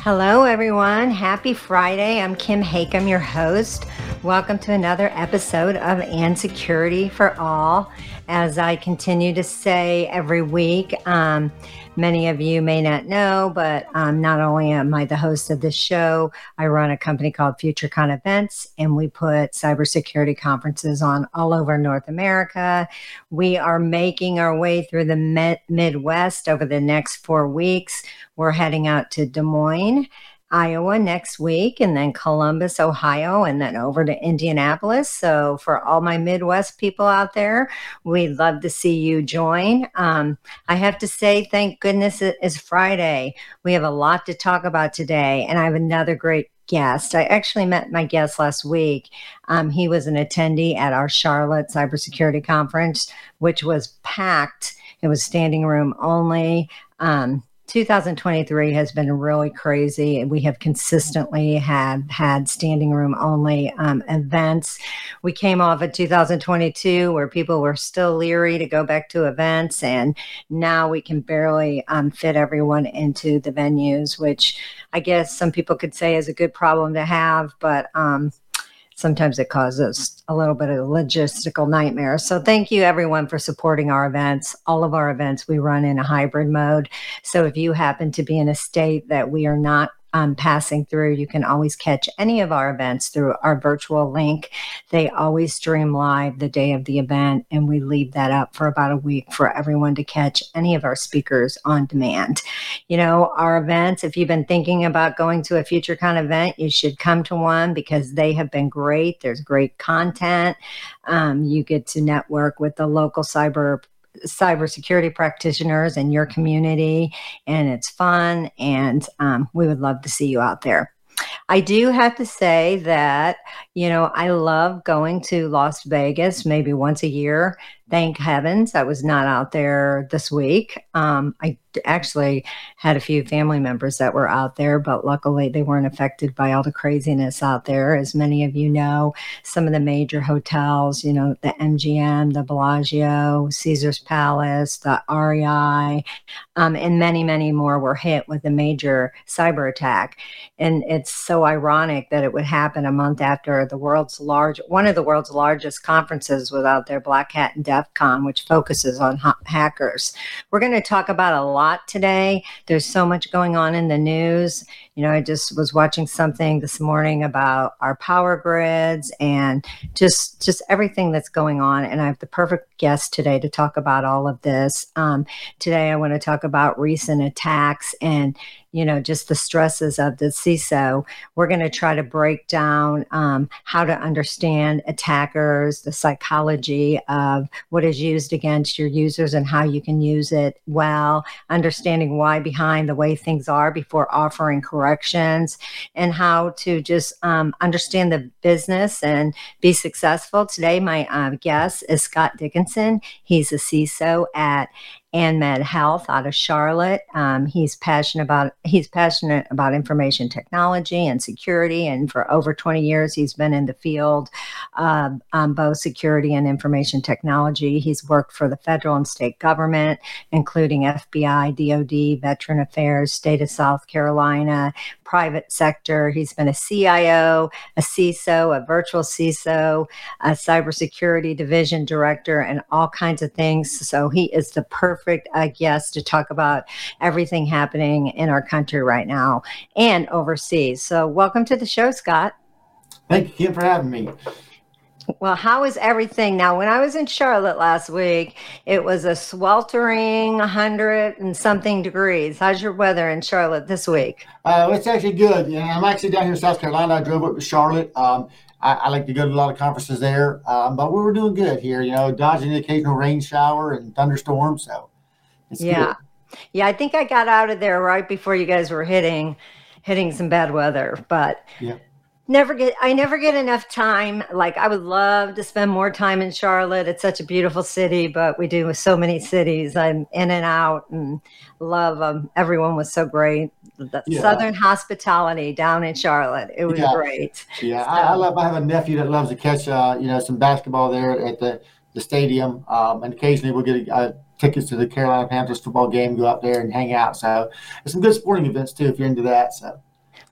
Hello, everyone. Happy Friday. I'm Kim Hakim, your host. Welcome to another episode of And Security for All. As I continue to say every week, many of you may not know, but not only am I the host of this show, I run a company called FutureCon Events, and we put cybersecurity conferences on all over North America. We are making our way through the Midwest over the next 4 weeks. We're heading out to Des Moines, Iowa next week, and then Columbus, Ohio, and then over to Indianapolis. So for all my Midwest people out there, we'd love to see you join. I have to say, thank goodness it is Friday. We have a lot to talk about today, and I have another great guest. I actually met my guest last week. He was an attendee at our Charlotte Cybersecurity Conference, which was packed. It was standing room only. 2023 has been really crazy, and we have consistently had standing room only events. We came off of 2022 where people were still leery to go back to events, and now we can barely fit everyone into the venues, which I guess some people could say is a good problem to have, but sometimes it causes a little bit of a logistical nightmare. So thank you, everyone, for supporting our events. All of our events we run in a hybrid mode. So if you happen to be in a state that we are not passing through, you can always catch any of our events through our virtual link. They always stream live the day of the event, and we leave that up for about a week for everyone to catch any of our speakers on demand. You know, our events, if you've been thinking about going to a FutureCon event, you should come to one because they have been great. There's great content. You get to network with the local cybersecurity practitioners in your community, and it's fun, and we would love to see you out there. I do have to say that, you know, I love going to Las Vegas maybe once a year. Thank heavens I was not out there this week. I actually had a few family members that were out there, but luckily they weren't affected by all the craziness out there. As many of you know, some of the major hotels, you know, the MGM, the Bellagio, Caesars Palace, the REI, and many, many more were hit with a major cyber attack. And it's so ironic that it would happen a month after one of the world's largest conferences was out there, Black Hat and DEFCON, which focuses on hackers. We're going to talk about a lot today. There's so much going on in the news. You know, I just was watching something this morning about our power grids and just everything that's going on. And I have the perfect guest today to talk about all of this. Today, I want to talk about recent attacks and, you know, just the stresses of the CISO. We're going to try to break down how to understand attackers, the psychology of what is used against your users and how you can use it well, understanding why behind the way things are before offering corrections, and how to just understand the business and be successful. Today, my guest is Scott Dickinson. He's a CISO at AnMed Health out of Charlotte. He's passionate about information technology and security. And for over 20 years, he's been in the field of both security and information technology. He's worked for the federal and state government, including FBI, DOD, Veteran Affairs, State of South Carolina, private sector. He's been a CIO, a CISO, a virtual CISO, a cybersecurity division director, and all kinds of things. So he is the perfect guest to talk about everything happening in our country right now and overseas. So welcome to the show, Scott. Thank you, Kim, for having me. Well, how is everything? Now, when I was in Charlotte last week, it was a sweltering 100 and something degrees. How's your weather in Charlotte this week? It's actually good. I'm actually down here in South Carolina. I drove up to Charlotte. I like to go to a lot of conferences there, but we were doing good here, you know, dodging the occasional rain shower and thunderstorm. So it's good. Yeah, I think I got out of there right before you guys were hitting hitting some bad weather, but yeah. I never get enough time. Like, I would love to spend more time in Charlotte. It's such a beautiful city, but we do with so many cities. I'm in and out and love them. Everyone was so great. The yeah. Southern hospitality down in Charlotte. It was yeah. great. Yeah, so. I have a nephew that loves to catch, some basketball there at the stadium. And occasionally we'll get tickets to the Carolina Panthers football game, go up there and hang out. So there's some good sporting events too, if you're into that. So.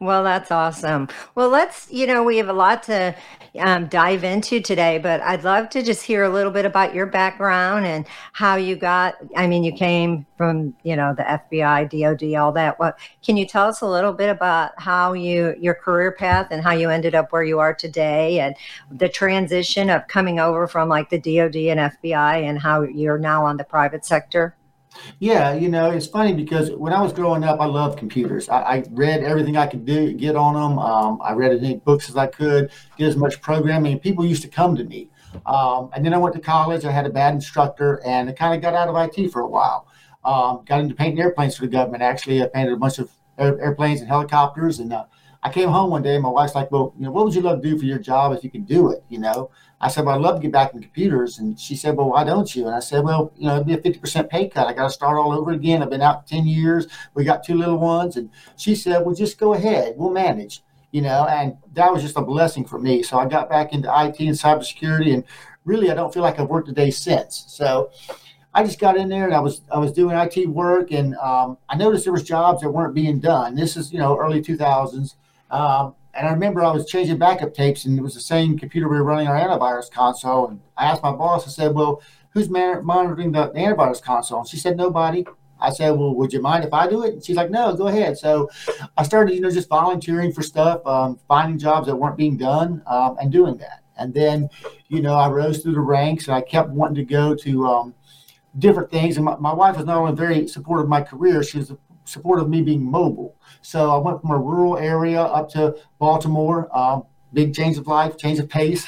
Well, that's awesome. Well, let's, we have a lot to dive into today, but I'd love to just hear a little bit about your background and how you got, you came from, the FBI, DOD, all that. What can you tell us a little bit about how your career path and how you ended up where you are today and the transition of coming over from like the DOD and FBI and how you're now on the private sector? Yeah, it's funny because when I was growing up, I loved computers. I read everything I could do, get on them. I read as many books as I could, did as much programming. People used to come to me. And then I went to college. I had a bad instructor, and I kind of got out of IT for a while. Got into painting airplanes for the government. Actually, I painted a bunch of airplanes and helicopters. And I came home one day, and my wife's like, well, what would you love to do for your job if you could do it, I said, well, I'd love to get back in computers. And she said, well, why don't you? And I said, well, it'd be a 50% pay cut. I got to start all over again. I've been out 10 years. We got two little ones. And she said, well, just go ahead. We'll manage, and that was just a blessing for me. So I got back into IT and cybersecurity. And really, I don't feel like I've worked a day since. So I just got in there and I was doing IT work. And I noticed there was jobs that weren't being done. This is, early 2000s. And I remember I was changing backup tapes, and it was the same computer we were running our antivirus console. And I asked my boss, I said, well, who's monitoring the antivirus console? And she said, nobody. I said, well, would you mind if I do it? And she's like, no, go ahead. So I started, just volunteering for stuff, finding jobs that weren't being done and doing that. And then, I rose through the ranks, and I kept wanting to go to different things. And my wife was not only very supportive of my career, she was supportive of me being mobile. So I went from a rural area up to Baltimore, big change of life, change of pace,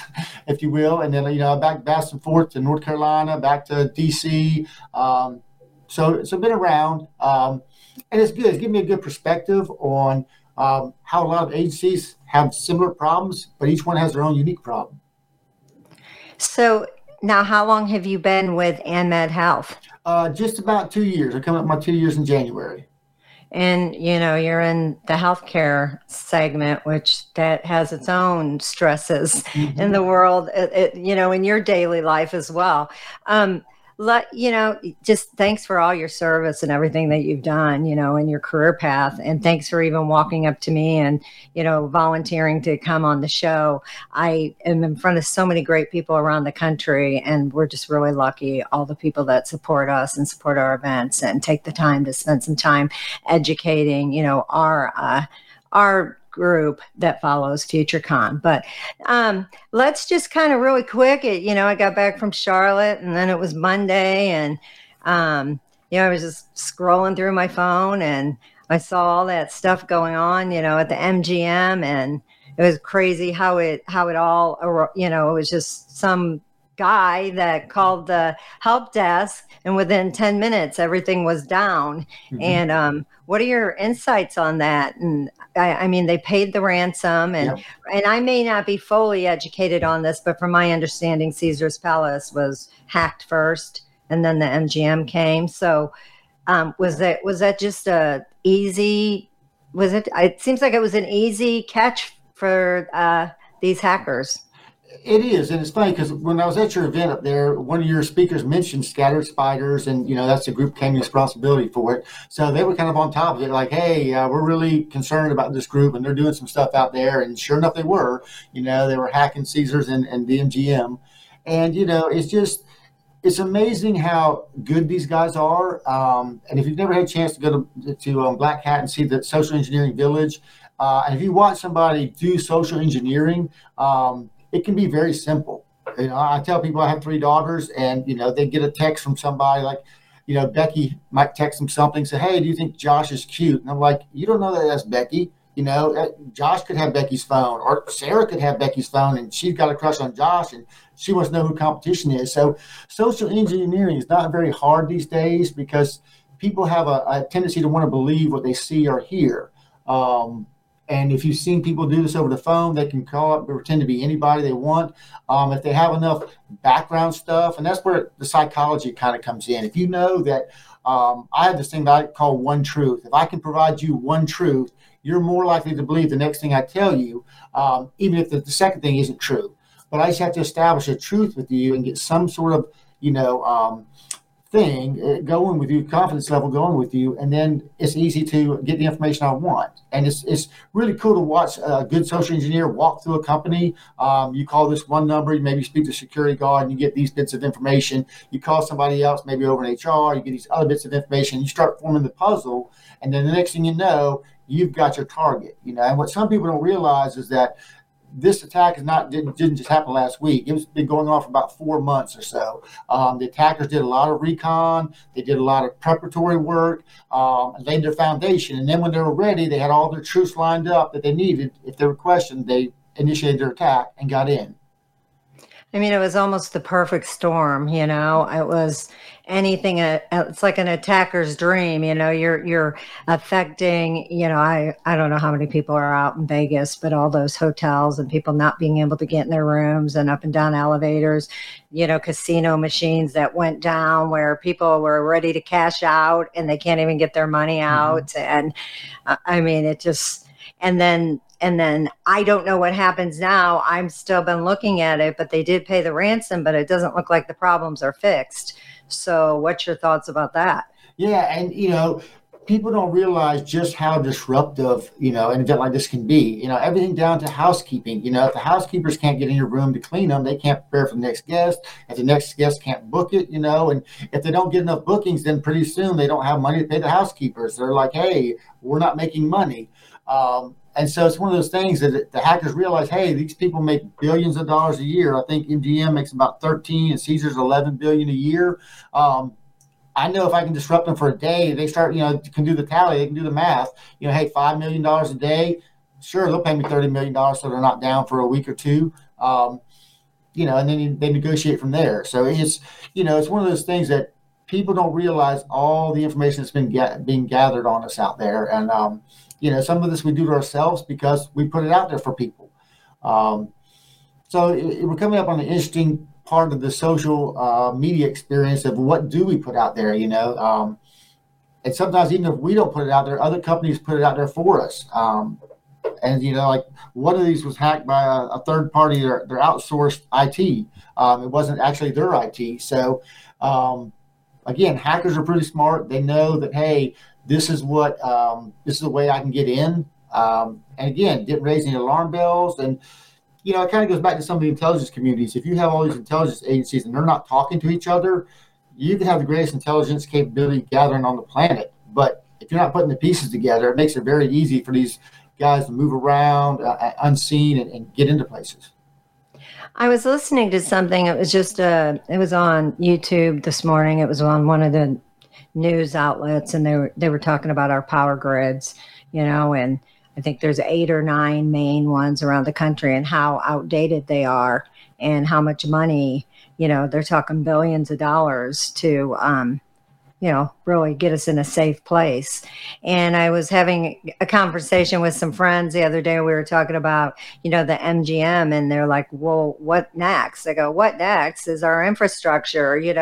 if you will. And then, back and forth to North Carolina, back to D.C. So been around. And it's good. It's given me a good perspective on how a lot of agencies have similar problems, but each one has their own unique problem. So now how long have you been with AnMed Health? Just about 2 years. I come up my 2 years in January. And, you're in the healthcare segment, which that has its own stresses mm-hmm. in the world, in your daily life as well. Just thanks for all your service and everything that you've done, in your career path. And thanks for even walking up to me and, volunteering to come on the show. I am in front of so many great people around the country, and we're just really lucky, all the people that support us and support our events and take the time to spend some time educating, our group that follows FutureCon. But let's just kind of really quick, I got back from Charlotte, and then it was Monday, and I was just scrolling through my phone, and I saw all that stuff going on, at the MGM, and it was crazy how it all, it was just some guy that called the help desk, and within 10 minutes everything was down. Mm-hmm. And what are your insights on that? And I mean they paid the ransom, and yeah. and I may not be fully educated on this, but from my understanding, Caesars Palace was hacked first, and then the MGM came. So was that just it seems like it was an easy catch for these hackers. It is, and it's funny because when I was at your event up there, one of your speakers mentioned Scattered Spiders, and that's the group came responsibility for it. So they were kind of on top of it, like, hey, we're really concerned about this group, and they're doing some stuff out there. And sure enough, they were. They were hacking Caesars and the MGM, and it's amazing how good these guys are. And if you've never had a chance to go to Black Hat and see the Social Engineering Village, and if you watch somebody do social engineering, it can be very simple. I tell people I have three daughters, and they get a text from somebody like, Becky might text them something, say, hey, do you think Josh is cute? And I'm like, you don't know that that's Becky. Josh could have Becky's phone, or Sarah could have Becky's phone, and she's got a crush on Josh, and she wants to know who competition is. So social engineering is not very hard these days because people have a tendency to want to believe what they see or hear. And if you've seen people do this over the phone, they can call up, pretend to be anybody they want. If they have enough background stuff, and that's where the psychology kind of comes in. If you know that I have this thing that I call one truth. If I can provide you one truth, you're more likely to believe the next thing I tell you, even if the second thing isn't true. But I just have to establish a truth with you and get some sort of, thing going with you, confidence level going with you, and then it's easy to get the information I want. And it's really cool to watch a good social engineer walk through a company. You call this one number, you maybe speak to a security guard, and you get these bits of information. You call somebody else, maybe over in HR, you get these other bits of information. You start forming the puzzle, and then the next thing you know, you've got your target. And what some people don't realize is that this attack didn't just happen last week. It's been going on for about 4 months or so. The attackers did a lot of recon. They did a lot of preparatory work, and laid their foundation. And then when they were ready, they had all their troops lined up that they needed. If they were questioned, they initiated their attack and got in. I mean, it was almost the perfect storm. It was anything. It's like an attacker's dream. You're affecting. I don't know how many people are out in Vegas, but all those hotels and people not being able to get in their rooms and up and down elevators. Casino machines that went down where people were ready to cash out and they can't even get their money out. Mm-hmm. And And then I don't know what happens now. I've still been looking at it, but they did pay the ransom, but it doesn't look like the problems are fixed. So what's your thoughts about that? Yeah. And, people don't realize just how disruptive, an event like this can be, everything down to housekeeping. If the housekeepers can't get in your room to clean them, they can't prepare for the next guest. If the next guest can't book it, and if they don't get enough bookings, then pretty soon they don't have money to pay the housekeepers. They're like, hey, we're not making money. And so it's one of those things that the hackers realize, hey, these people make billions of dollars a year. I think MGM makes about 13 and Caesars 11 billion a year. I know if I can disrupt them for a day, they start, can do the tally, they can do the math. Hey, $5 million a day. Sure, they'll pay me $30 million so they're not down for a week or two. And then they negotiate from there. So it's, it's one of those things that people don't realize all the information that's been being gathered on us out there. And, some of this we do to ourselves because we put it out there for people. So we're coming up on an interesting part of the social media experience of what do we put out there, and sometimes even if we don't put it out there, other companies put it out there for us. And, like one of these was hacked by a third party, their outsourced IT. It wasn't actually their IT. So, again, hackers are pretty smart. They know that, hey, this is the way I can get in. And again, didn't raise any alarm bells. And, it kind of goes back to some of the intelligence communities. If you have all these intelligence agencies and they're not talking to each other, you can have the greatest intelligence capability gathering on the planet. But if you're not putting the pieces together, it makes it very easy for these guys to move around unseen and get into places. I was listening to something. It was on YouTube this morning. It was on one of the news outlets, and they were talking about our power grids, and I think there's 8 or 9 main ones around the country and how outdated they are and how much money, they're talking billions of dollars to, really get us in a safe place. And I was having a conversation with some friends the other day. We were talking about, the MGM, and they're like, well, what next? I go, what next is our infrastructure. You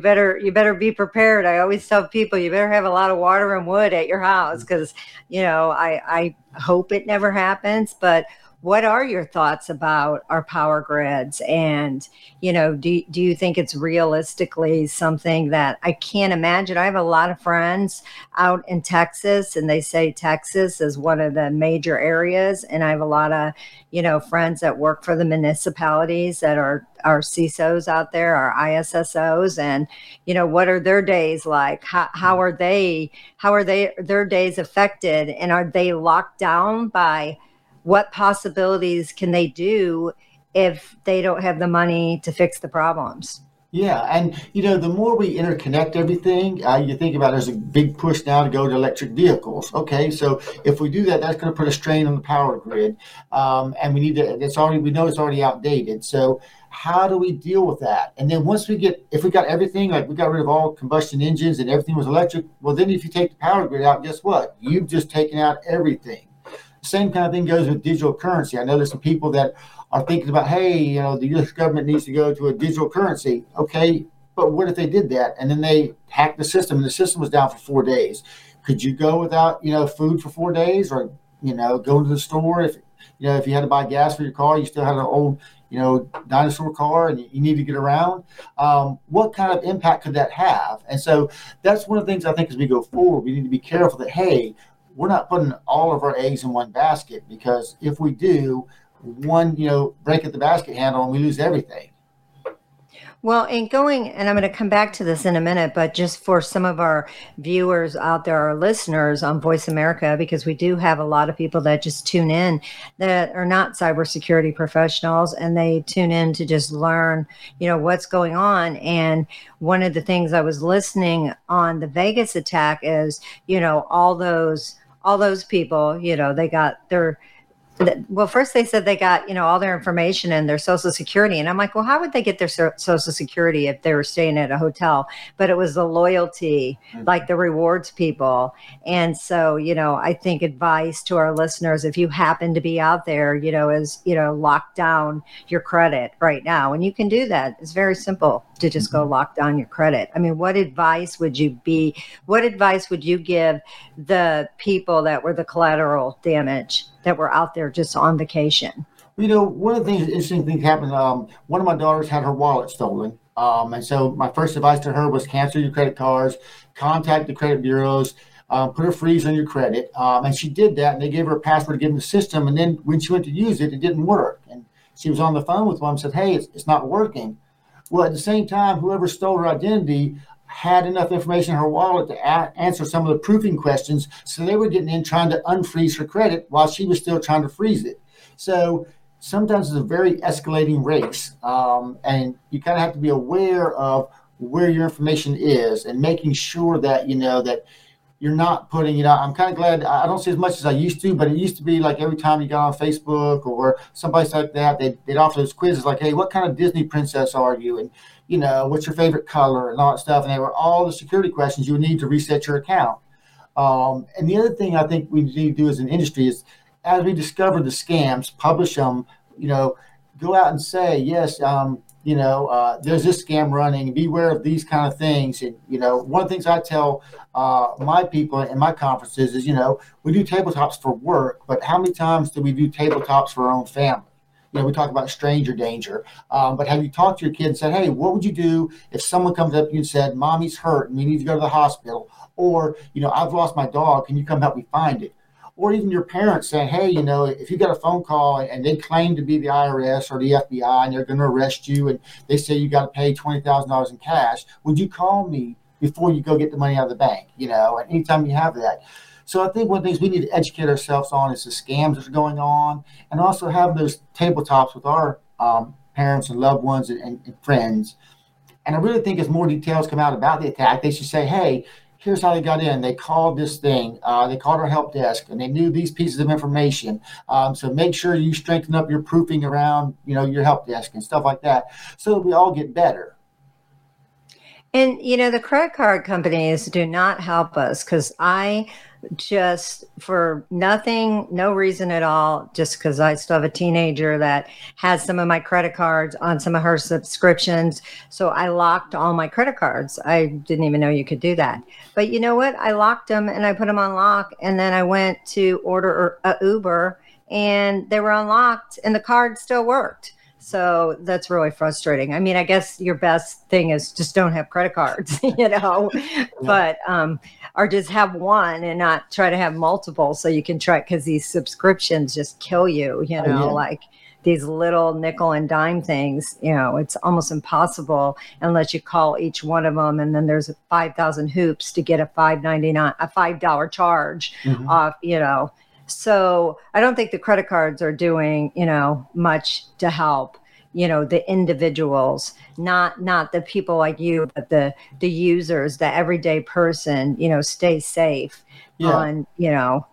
better be prepared. I always tell people, you better have a lot of water and wood at your house. Cause I hope it never happens, but what are your thoughts about our power grids? And, do you think it's realistically something that I can't imagine? I have a lot of friends out in Texas, and they say Texas is one of the major areas. And I have a lot of, friends that work for the municipalities that are our CISOs out there, our ISSOs, and, what are their days like? How are their days affected? And are they locked down by what possibilities can they do if they don't have the money to fix the problems? Yeah. And, the more we interconnect everything, you think about there's a big push now to go to electric vehicles. Okay. So if we do that, that's going to put a strain on the power grid. And we know it's already outdated. So how do we deal with that? And then if we got everything, like we got rid of all combustion engines and everything was electric, well, then if you take the power grid out, guess what? You've just taken out everything. Same kind of thing goes with digital currency. I know there's some people that are thinking about, hey, you know, the U.S. government needs to go to a digital currency. Okay, but what if they did that and then they hacked the system and the system was down for 4 days? Could you go without, you know, food for 4 days, or, you know, go to the store? If, you know, if you had to buy gas for your car, you still had an old, you know, dinosaur car and you need to get around. What kind of impact could that have? And so that's one of the things I think as we go forward, we need to be careful that, hey, we're not putting all of our eggs in one basket, because if we do, one, you know, break at the basket handle and we lose everything. Well, and I'm going to come back to this in a minute, but just for some of our viewers out there, our listeners on Voice America, because we do have a lot of people that just tune in that are not cybersecurity professionals, and they tune in to just learn, you know, what's going on. And one of the things I was listening on the Vegas attack is, you know, all those people, you know, they got their, well, first they said they got, you know, all their information and their social security. And I'm like, well, how would they get their social security if they were staying at a hotel? But it was the loyalty, like the rewards people. And so, you know, I think advice to our listeners, if you happen to be out there, you know, is, you know, lock down your credit right now. And you can do that. It's very simple to just go lock down your credit. I mean, what advice would you give the people that were the collateral damage, that were out there just on vacation? You know, one of the things, interesting things happened. One of my daughters had her wallet stolen. And so my first advice to her was cancel your credit cards, contact the credit bureaus, put a freeze on your credit. And she did that, and they gave her a password to get in the system. And then when she went to use it, it didn't work. And she was on the phone with one and said, hey, it's not working. Well, at the same time, whoever stole her identity had enough information in her wallet to answer some of the proofing questions. So they were getting in trying to unfreeze her credit while she was still trying to freeze it. So sometimes it's a very escalating race. And you kind of have to be aware of where your information is and making sure that, you know, that you're not putting it out. I'm kind of glad I don't see as much as I used to, but it used to be like every time you got on Facebook or someplace like that, they'd offer those quizzes like, hey, what kind of Disney princess are you? And, you know, what's your favorite color and all that stuff. And they were all the security questions you would need to reset your account. And the other thing I think we need to do as an industry is, as we discover the scams, publish them, you know, go out and say, yes, you know, there's this scam running, beware of these kind of things. And, you know, one of the things I tell my people in my conferences is, you know, we do tabletops for work, but how many times do we do tabletops for our own family? You know, we talk about stranger danger, but have you talked to your kid and said, hey, what would you do if someone comes up to you and said, mommy's hurt and we need to go to the hospital, or, you know, I've lost my dog, can you come help me find it? Or even your parents saying, hey, you know, if you got a phone call and they claim to be the IRS or the FBI and they're going to arrest you and they say you got to pay $20,000 in cash, would you call me before you go get the money out of the bank? You know, and anytime you have that. So I think one of the things we need to educate ourselves on is the scams that are going on, and also have those tabletops with our parents and loved ones and friends. And I really think as more details come out about the attack, they should say, hey, here's how they got in. They called this thing. They called our help desk, and they knew these pieces of information. So make sure you strengthen up your proofing around, you know, your help desk and stuff like that, so that we all get better. And, you know, the credit card companies do not help us, because I just, for nothing, no reason at all, just because I still have a teenager that has some of my credit cards on some of her subscriptions. So I locked all my credit cards. I didn't even know you could do that. But you know what? I locked them and I put them on lock. And then I went to order an Uber and they were unlocked and the card still worked. So that's really frustrating. I mean, I guess your best thing is just don't have credit cards, you know, yeah. But, or just have one and not try to have multiple so you can try, because these subscriptions just kill you, you know, oh, yeah. Like these little nickel and dime things, you know, it's almost impossible unless you call each one of them. And then there's 5,000 hoops to get a $5.99, a $5 charge off, you know. So I don't think the credit cards are doing, you know, much to help, you know, the individuals, not the people like you, but the users, the everyday person, you know, stay safe on, you know.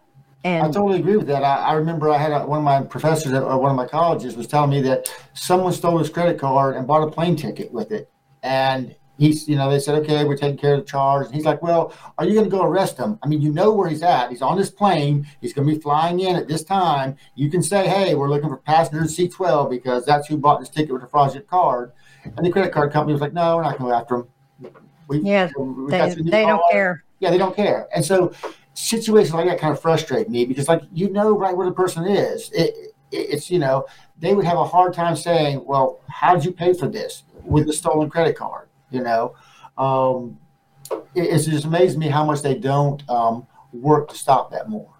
And I totally agree with that. I remember I had one of my professors at one of my colleges was telling me that someone stole his credit card and bought a plane ticket with it. And he's, they said, okay, we're taking care of the charge. And he's like, well, are you going to go arrest him? I mean, you know where he's at. He's on this plane. He's going to be flying in at this time. You can say, hey, we're looking for passenger C12 because that's who bought this ticket with a fraudulent card. And the credit card company was like, no, we're not going to go after him. They don't care. Yeah, they don't care. And so situations like that kind of frustrate me because, right where the person is. It's, they would have a hard time saying, well, how did you pay for this with the stolen credit card? It just amazes me how much they don't work to stop that more.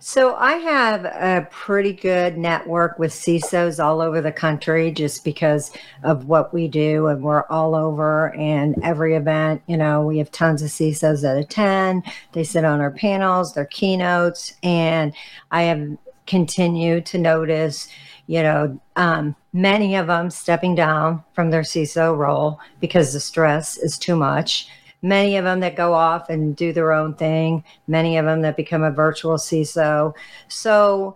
So I have a pretty good network with CISOs all over the country just because of what we do, and we're all over, and every event, we have tons of CISOs that attend. They sit on our panels, their keynotes, and I have continued to notice, many of them stepping down from their CISO role because the stress is too much. Many of them that go off and do their own thing. Many of them that become a virtual CISO. So,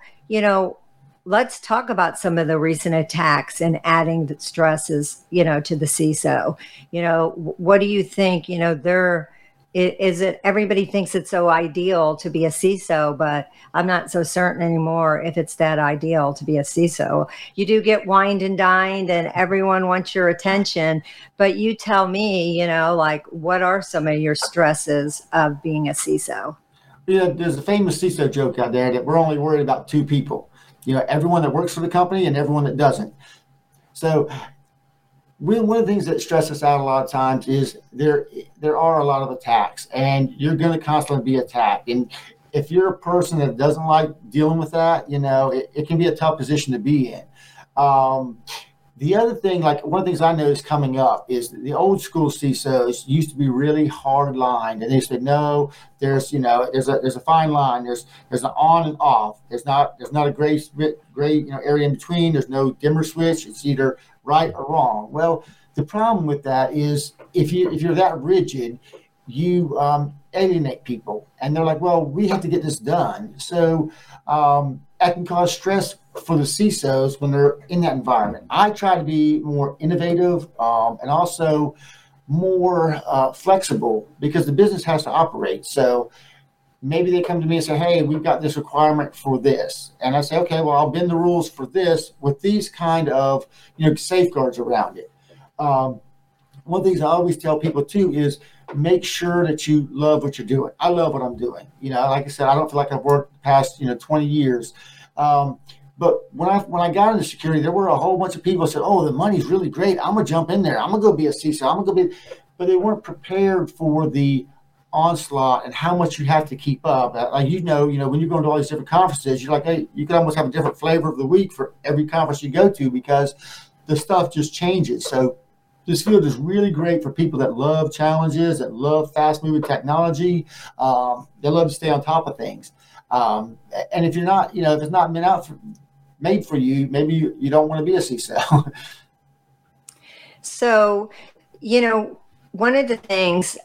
let's talk about some of the recent attacks and adding the stresses, to the CISO. What do you think, is it everybody thinks it's so ideal to be a CISO, but I'm not so certain anymore if it's that ideal to be a CISO. You do get wined and dined and everyone wants your attention, but you tell me, what are some of your stresses of being a CISO? Yeah, there's a famous CISO joke out there that we're only worried about two people, everyone that works for the company and everyone that doesn't. So one of the things that stress us out a lot of times is there are a lot of attacks, and you're going to constantly be attacked. And if you're a person that doesn't like dealing with that, it can be a tough position to be in. The other thing, one of the things I know is coming up is the old school CISOs used to be really hard lined, and they said, no, there's a fine line. There's an on and off. There's not a gray area in between. There's no dimmer switch. It's either right or wrong. Well, the problem with that is if you're that rigid, you alienate people, and they're like, well, we have to get this done. So that can cause stress for the CISOs when they're in that environment. I try to be more innovative and also more flexible because the business has to operate. So maybe they come to me and say, hey, we've got this requirement for this. And I say, okay, well, I'll bend the rules for this with these kind of, safeguards around it. One of the things I always tell people too is make sure that you love what you're doing. I love what I'm doing. Like I said, I don't feel like I've worked the past, 20 years. But when I got into security, there were a whole bunch of people who said, oh, the money's really great. I'm going to jump in there. I'm going to go be a CISO. But they weren't prepared for the onslaught and how much you have to keep up. When you're going to all these different conferences, you're like, hey, you could almost have a different flavor of the week for every conference you go to because the stuff just changes. So this field is really great for people that love challenges, that love fast-moving technology. They love to stay on top of things. And if you're not, if it's not made for you, maybe you don't want to be a CISO. So, one of the things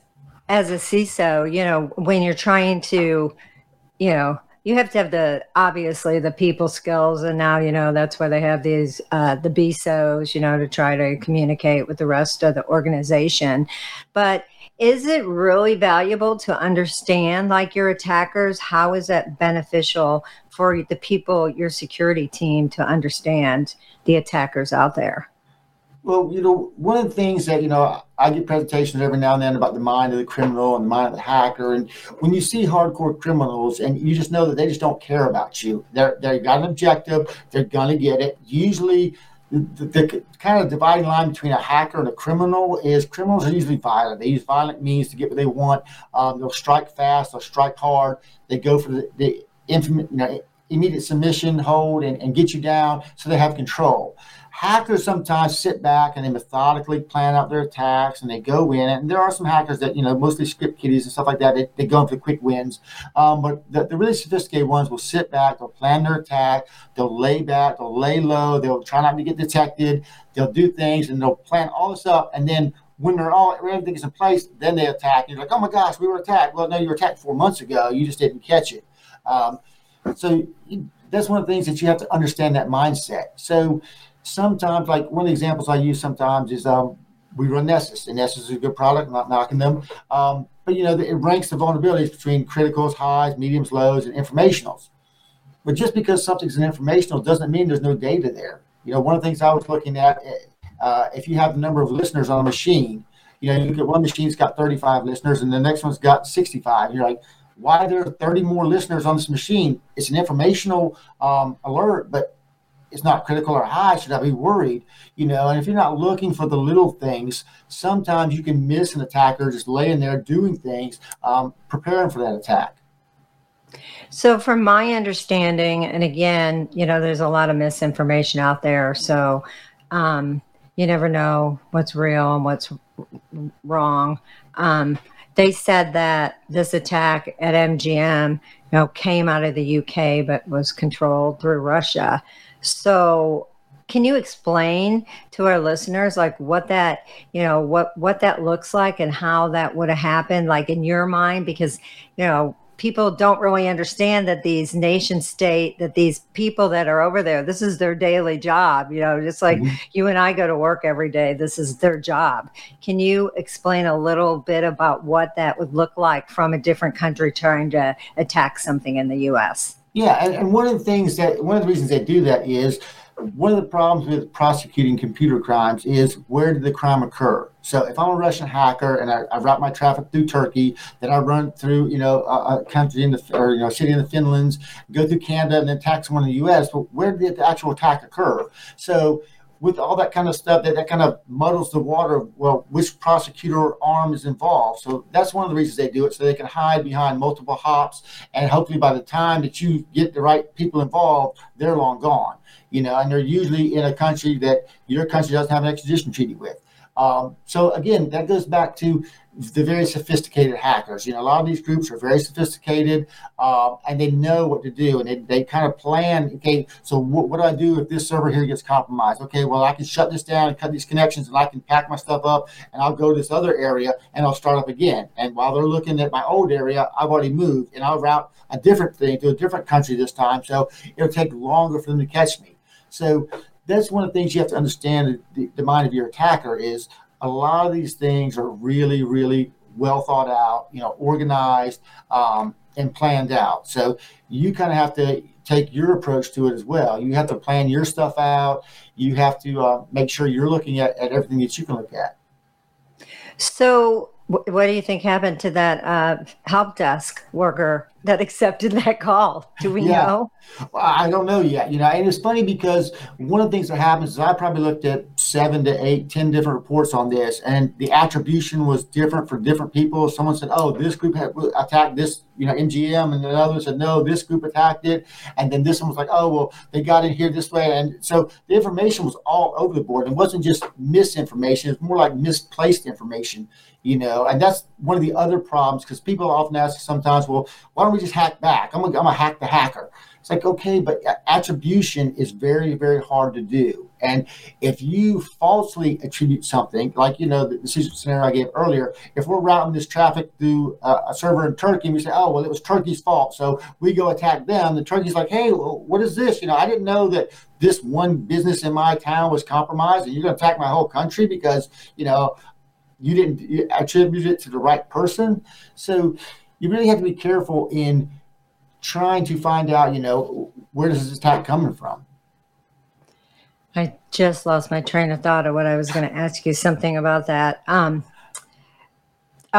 as a CISO, when you're trying to, you have to have the people skills. And now, that's why they have these, the BSOs, to try to communicate with the rest of the organization. But is it really valuable to understand, your attackers? How is that beneficial for the people, your security team, to understand the attackers out there? Well, one of the things that, I get presentations every now and then about the mind of the criminal and the mind of the hacker. And when you see hardcore criminals and you just know that they just don't care about you, they've got an objective, they're going to get it. Usually the kind of dividing line between a hacker and a criminal is criminals are usually violent. They use violent means to get what they want. They'll strike fast, they'll strike hard. They go for the immediate submission hold and get you down so they have control. Hackers sometimes sit back and they methodically plan out their attacks and they go in. And there are some hackers that, mostly script kiddies and stuff like that, they go in for quick wins. But the really sophisticated ones will sit back, they'll plan their attack, they'll lay back, they'll lay low, they'll try not to get detected, they'll do things and they'll plan all this up. And then when everything is in place, then they attack. You're like, oh my gosh, we were attacked. Well, no, you were attacked 4 months ago. You just didn't catch it. So that's one of the things that you have to understand that mindset. So sometimes, one of the examples I use sometimes is we run Nessus, and Nessus is a good product, not knocking them. But, you know, it ranks the vulnerabilities between criticals, highs, mediums, lows, and informationals. But just because something's an informational doesn't mean there's no data there. You know, one of the things I was looking at, if you have the number of listeners on a machine, you know, you look at one machine's got 35 listeners and the next one's got 65. You're like, why are there 30 more listeners on this machine? It's an informational alert, but it's not critical or high. Should I be worried? You know, and if you're not looking for the little things, sometimes you can miss an attacker just laying there doing things, preparing for that attack. So from my understanding, and again, you know, there's a lot of misinformation out there. So you never know what's real and what's wrong. They said that this attack at MGM, you know, came out of the UK, but was controlled through Russia. So can you explain to our listeners, like what that, you know, what that looks like and how that would have happened, like in your mind? Because, you know, people don't really understand that these nation state, that these people that are over there, this is their daily job, you know, just like you and I go to work every day, this is their job. Can you explain a little bit about what that would look like from a different country trying to attack something in the U.S.? Yeah, and one of the reasons they do that is one of the problems with prosecuting computer crimes is where did the crime occur? So if I'm a Russian hacker and I route my traffic through Turkey, then I run through, you know, a country in the, or, you know, city in the Finlands, go through Canada and then attack someone in the U.S., but where did the actual attack occur? So with all that kind of stuff, that kind of muddles the water of, well, which prosecutor or arm is involved. So that's one of the reasons they do it, so they can hide behind multiple hops, and hopefully by the time that you get the right people involved, they're long gone. You know, and they're usually in a country that your country doesn't have an extradition treaty with. So again, that goes back to the very sophisticated hackers. You know, a lot of these groups are very sophisticated, and they know what to do, and they kind of plan, okay, so what do I do if this server here gets compromised? Okay, well, I can shut this down and cut these connections, and I can pack my stuff up, and I'll go to this other area, and I'll start up again. And while they're looking at my old area, I've already moved, and I'll route a different thing to a different country this time, so it'll take longer for them to catch me. So that's one of the things you have to understand, the mind of your attacker is, a lot of these things are really, really well thought out, you know, organized and planned out. So you kind of have to take your approach to it as well. You have to plan your stuff out. You have to make sure you're looking at everything that you can look at. So what do you think happened to that help desk worker that accepted that call? Do we know? Well, I don't know yet. You know, and it's funny because one of the things that happens is I probably looked at 7 to 8, 10 different reports on this, and the attribution was different for different people. Someone said, "Oh, this group had attacked this, you know, MGM," and another said, "No, this group attacked it," and then this one was like, "Oh, well, they got in here this way," and so the information was all over the board. It wasn't just misinformation; it's more like misplaced information, you know. And that's one of the other problems, because people often ask sometimes, "Well, why don't we just hack back? I'm a hack the hacker." It's like, okay, but attribution is very, very hard to do. And if you falsely attribute something, like, you know, the scenario I gave earlier, if we're routing this traffic through a server in Turkey, and we say, oh, well, it was Turkey's fault, so we go attack them. The Turkey's like, hey, well, what is this? You know, I didn't know that this one business in my town was compromised, and you're going to attack my whole country because, you know, you didn't attribute it to the right person. So you really have to be careful in trying to find out, you know, where does this attack coming from? I just lost my train of thought of what I was going to ask you something about that. Oh,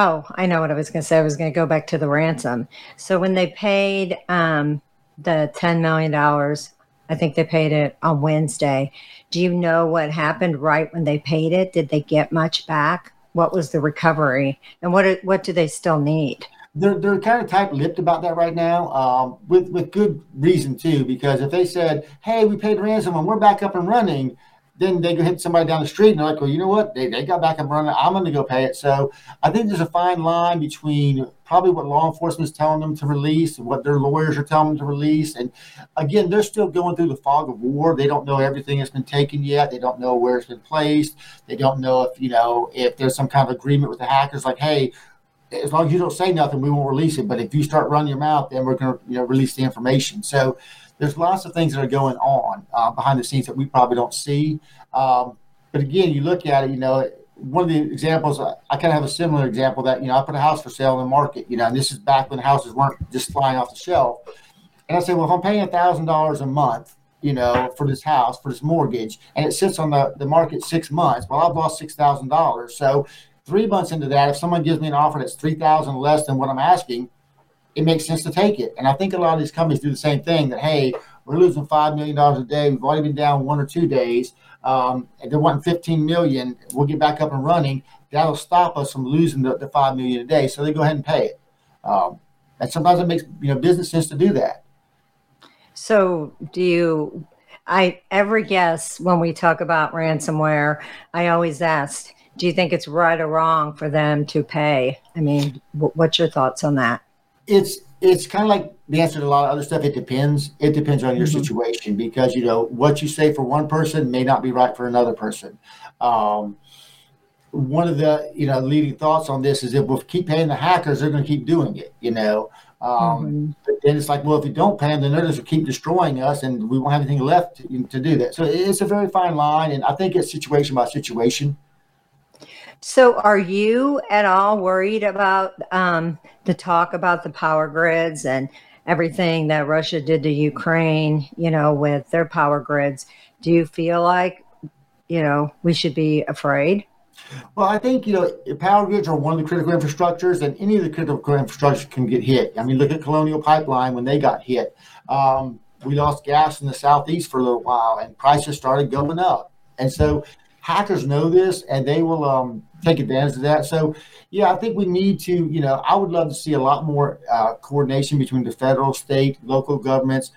I know what I was going to say. I was going to go back to the ransom. So when they paid the $10 million, I think they paid it on Wednesday. Do you know what happened right when they paid it? Did they get much back? What was the recovery? And what do they still need? They're kind of tight-lipped about that right now, with good reason, too, because if they said, hey, we paid ransom and we're back up and running, then they go hit somebody down the street and they're like, well, you know what? They got back up and running. I'm going to go pay it. So I think there's a fine line between probably what law enforcement is telling them to release and what their lawyers are telling them to release. And, again, they're still going through the fog of war. They don't know everything that's been taken yet. They don't know where it's been placed. They don't know if, you know, if there's some kind of agreement with the hackers like, hey, as long as you don't say nothing, we won't release it. But if you start running your mouth, then we're going to, you know, release the information. So there's lots of things that are going on behind the scenes that we probably don't see. But again, you look at it, you know, one of the examples, I kind of have a similar example that, I put a house for sale in the market, and this is back when houses weren't just flying off the shelf. And I say, well, if I'm paying $1,000 a month, for this house, for this mortgage, and it sits on the market 6 months, well, I've lost $6,000. So 3 months into that, if someone gives me an offer that's $3,000 less than what I'm asking, it makes sense to take it. And I think a lot of these companies do the same thing, that, hey, we're losing $5 million a day. We've already been down 1 or 2 days. They're wanting $15 million. We'll get back up and running. That'll stop us from losing the $5 million a day. So they go ahead and pay it. And sometimes it makes business sense to do that. So do you, every guest when we talk about ransomware, I always ask, do you think it's right or wrong for them to pay? I mean, what's your thoughts on that? It's kind of like the answer to a lot of other stuff. It depends. It depends on your situation because, what you say for one person may not be right for another person. One of the, leading thoughts on this is if we'll keep paying the hackers, they're going to keep doing it, But then it's like, well, if you don't pay them, then they'll just keep destroying us and we won't have anything left to do that. So it's a very fine line. And I think it's situation by situation. So are you at all worried about the talk about the power grids and everything that Russia did to Ukraine, with their power grids? Do you feel like, we should be afraid? Well, I think, power grids are one of the critical infrastructures, and any of the critical infrastructure can get hit. I mean, look at Colonial Pipeline when they got hit. We lost gas in the Southeast for a little while, and prices started going up. And so hackers know this, and they will take advantage of that. So, I think we need to, I would love to see a lot more coordination between the federal, state, local governments,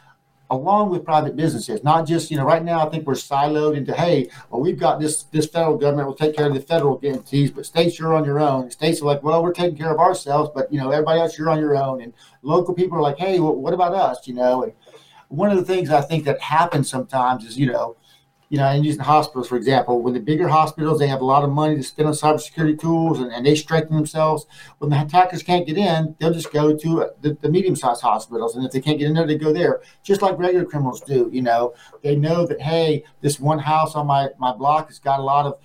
along with private businesses. Not just, right now I think we're siloed into, hey, well, we've got this federal government will take care of the federal entities, but states, you're on your own. States are like, well, we're taking care of ourselves, but, everybody else, you're on your own. And local people are like, hey, well, what about us, And one of the things I think that happens sometimes is, and using hospitals, for example, when the bigger hospitals, they have a lot of money to spend on cybersecurity tools and they strengthen themselves. When the attackers can't get in, they'll just go to the medium-sized hospitals. And if they can't get in there, they go there, just like regular criminals do. They know that, hey, this one house on my block has got a lot of,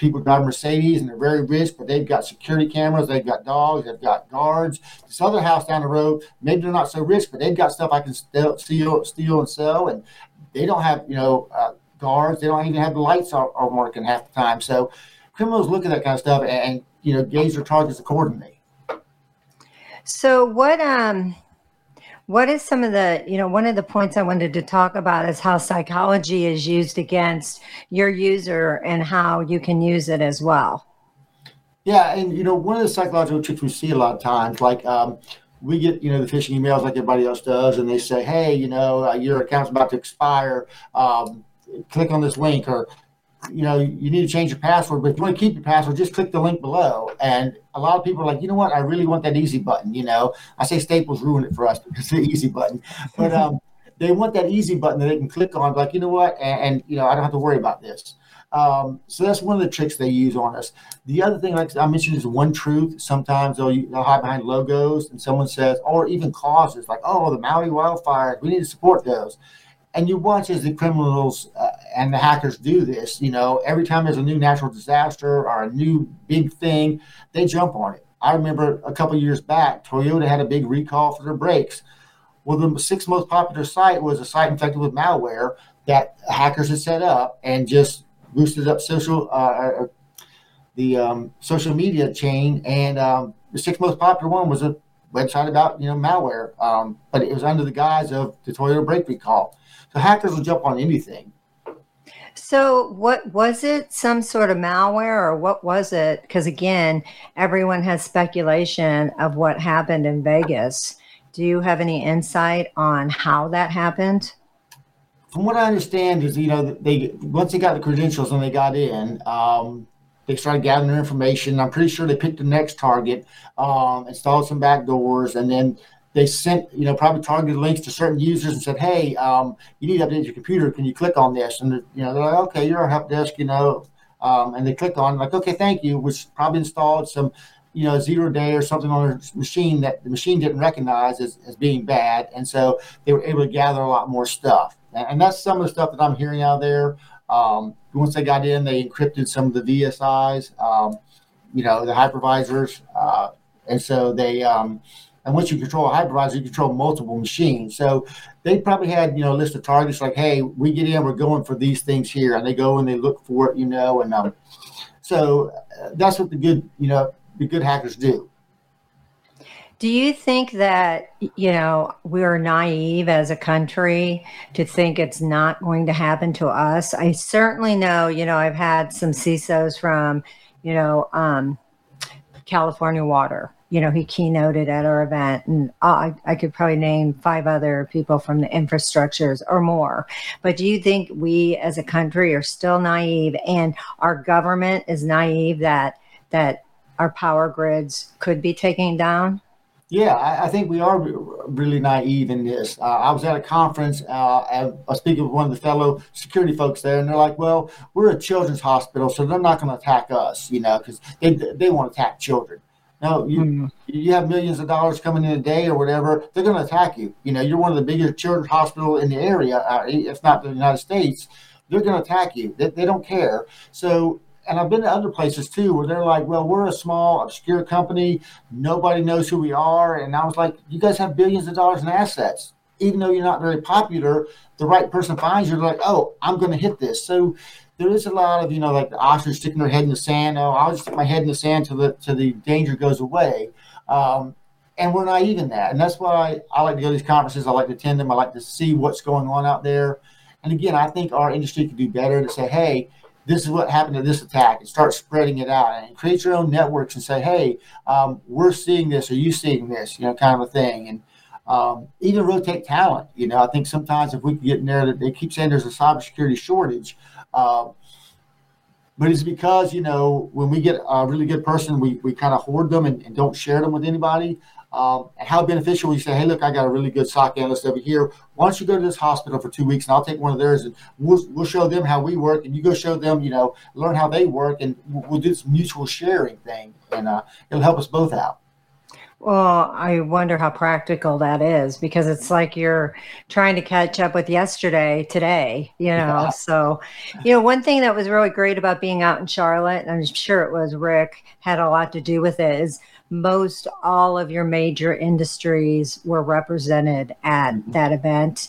people drive Mercedes and they're very rich, but they've got security cameras, they've got dogs, they've got guards. This other house down the road, maybe they're not so rich, but they've got stuff I can steal and sell. And they don't have, guards. They don't even have the lights are working half the time. So criminals look at that kind of stuff and gauge their targets accordingly. So what is some of the, one of the points I wanted to talk about is how psychology is used against your user and how you can use it as well. Yeah. And, one of the psychological tricks we see a lot of times, like, we get, the phishing emails like everybody else does, and they say, hey, your account's about to expire. Click on this link, or, you need to change your password. But if you want to keep your password, just click the link below. And a lot of people are like, you know what? I really want that easy button, I say Staples ruined it for us because it's the easy button. But they want that easy button that they can click on, like, you know what? And I don't have to worry about this. So that's one of the tricks they use on us. The other thing, like I mentioned, is one truth. Sometimes they'll hide behind logos, and someone says, or even causes, like, oh, the Maui wildfires, we need to support those. And you watch as the criminals and the hackers do this. Every time there's a new natural disaster or a new big thing, they jump on it. I remember a couple years back, Toyota had a big recall for their brakes. Well, the sixth most popular site was a site infected with malware that hackers had set up and just boosted up the social media chain, and the sixth most popular one was a website about malware, but it was under the guise of the Toyota brake recall. So hackers will jump on anything. So what was it? Some sort of malware, or what was it? Because again, everyone has speculation of what happened in Vegas. Do you have any insight on how that happened? From what I understand is, they once they got the credentials and they got in, they started gathering their information. I'm pretty sure they picked the next target, installed some back doors, and then they sent, probably targeted links to certain users and said, hey, you need to update your computer. Can you click on this? And, they're like, okay, you're on help desk, and they click on, like, okay, thank you, which probably installed some, zero-day or something on their machine that the machine didn't recognize as being bad. And so they were able to gather a lot more stuff. And that's some of the stuff that I'm hearing out there. once they got in, they encrypted some of the VSIs, the hypervisors. And so they, and once you control a hypervisor, you control multiple machines. So they probably had, a list of targets like, hey, we get in, we're going for these things here. And they go and they look for it, and so that's what the good hackers do. Do you think that, we're naive as a country to think it's not going to happen to us? I certainly know, I've had some CISOs from, California Water. He keynoted at our event, and I could probably name 5 other people from the infrastructures or more. But do you think we as a country are still naive, and our government is naive that our power grids could be taken down? Yeah, I think we are really naive in this. I was at a conference, I was speaking with one of the fellow security folks there, and they're like, well, we're a children's hospital, so they're not going to attack us, because they want to attack children. No, you have millions of dollars coming in a day or whatever, they're going to attack you. You're one of the biggest children's hospital in the area, if not the United States, they're going to attack you. They don't care. So, and I've been to other places too, where they're like, well, we're a small, obscure company. Nobody knows who we are. And I was like, you guys have billions of dollars in assets. Even though you're not very popular, the right person finds you, they're like, oh, I'm going to hit this. So there is a lot of, like the ostrich sticking their head in the sand. Oh, I'll just stick my head in the sand till the danger goes away. And we're naive in that. And that's why I like to go to these conferences. I like to attend them. I like to see what's going on out there. And again, I think our industry could do better to say, hey, this is what happened to this attack, and start spreading it out and create your own networks and say, hey, we're seeing this. Are you seeing this? Kind of a thing. And even rotate talent. I think sometimes if we can get in there, that they keep saying there's a cybersecurity shortage. But it's because, when we get a really good person, we kind of hoard them and don't share them with anybody. How beneficial we say, hey, look, I got a really good SOC analyst over here. Why don't you go to this hospital for 2 weeks and I'll take one of theirs and we'll show them how we work, and you go show them, learn how they work, and we'll do this mutual sharing thing, and it'll help us both out. Well, I wonder how practical that is, because it's like you're trying to catch up with yesterday today, Yeah. So, one thing that was really great about being out in Charlotte, and I'm sure it was Rick had a lot to do with it, is most all of your major industries were represented at that event.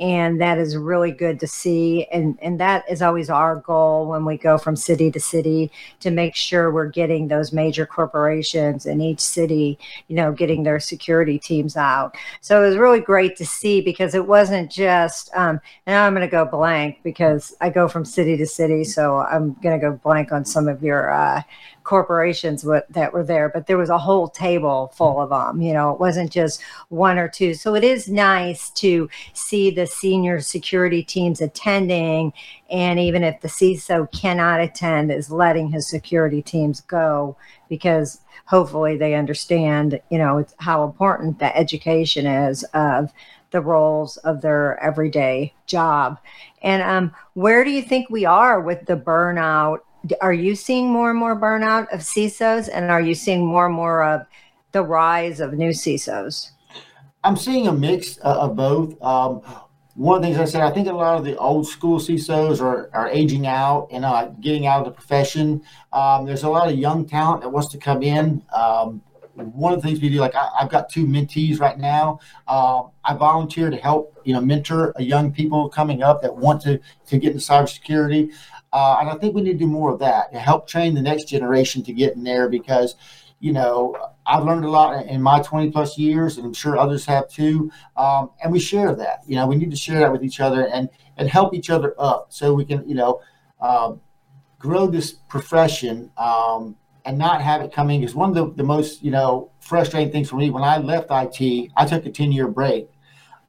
And that is really good to see. And that is always our goal when we go from city to city, to make sure we're getting those major corporations in each city, getting their security teams out. So it was really great to see, because it wasn't just, and I'm going to go blank because I go from city to city. So I'm going to go blank on some of your corporations that were there, but there was a whole table full of them. It wasn't just one or two. So it is nice to see the senior security teams attending, and even if the CISO cannot attend, is letting his security teams go, because hopefully they understand, it's how important the education is of the roles of their everyday job. And where do you think we are with the burnout? Are you seeing more and more burnout of CISOs, and are you seeing more and more of the rise of new CISOs? I'm seeing a mix of both. One of the things I said, I think a lot of the old school CISOs are aging out and getting out of the profession. There's a lot of young talent that wants to come in. One of the things we do, like I've got 2 mentees right now. I volunteer to help, mentor young people coming up that want to get into cybersecurity. And I think we need to do more of that to help train the next generation to get in there, because, I've learned a lot in my 20 plus years, and I'm sure others have too. And we share that, we need to share that with each other and help each other up, so we can, grow this profession, and not have it coming. Because one of the most, frustrating things for me, when I left IT, I took a 10-year break.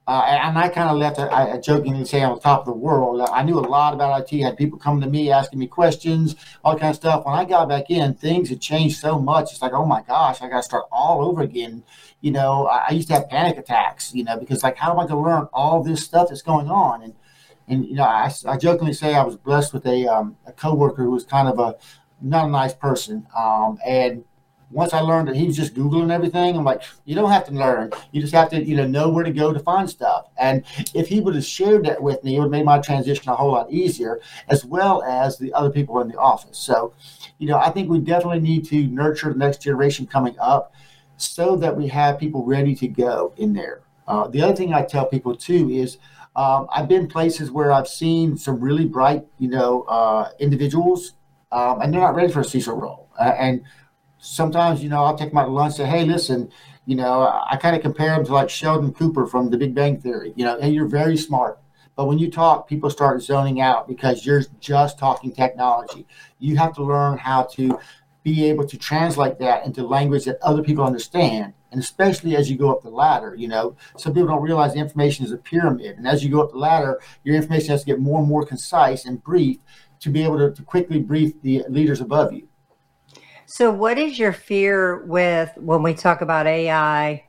And I kind of left, I jokingly say, on top of the world. I knew a lot about IT. I had people coming to me asking me questions, all kind of stuff. When I got back in, things had changed so much. It's like, oh my gosh, I got to start all over again. I used to have panic attacks, because like, how am I going to learn all this stuff that's going on? And I jokingly say I was blessed with a coworker who was kind of not a nice person. And once I learned that he was just Googling everything, I'm like, you don't have to learn. You just have to, you know, where to go to find stuff. And if he would have shared that with me, it would have made my transition a whole lot easier, as well as the other people in the office. So, you know, I think we definitely need to nurture the next generation coming up so that we have people ready to go in there. The other thing I tell people, too, is I've been places where I've seen some really bright, you know, individuals, and they're not ready for a CISO role. And sometimes, you know, I'll take them out to lunch and say, hey, listen, you know, I kind of compare them to like Sheldon Cooper from The Big Bang Theory. You know, hey, you're very smart. But when you talk, people start zoning out because you're just talking technology. You have to learn how to be able to translate that into language that other people understand. And especially as you go up the ladder, you know, some people don't realize the information is a pyramid. And as you go up the ladder, your information has to get more and more concise and brief to be able to quickly brief the leaders above you. So what is your fear with when we talk about AI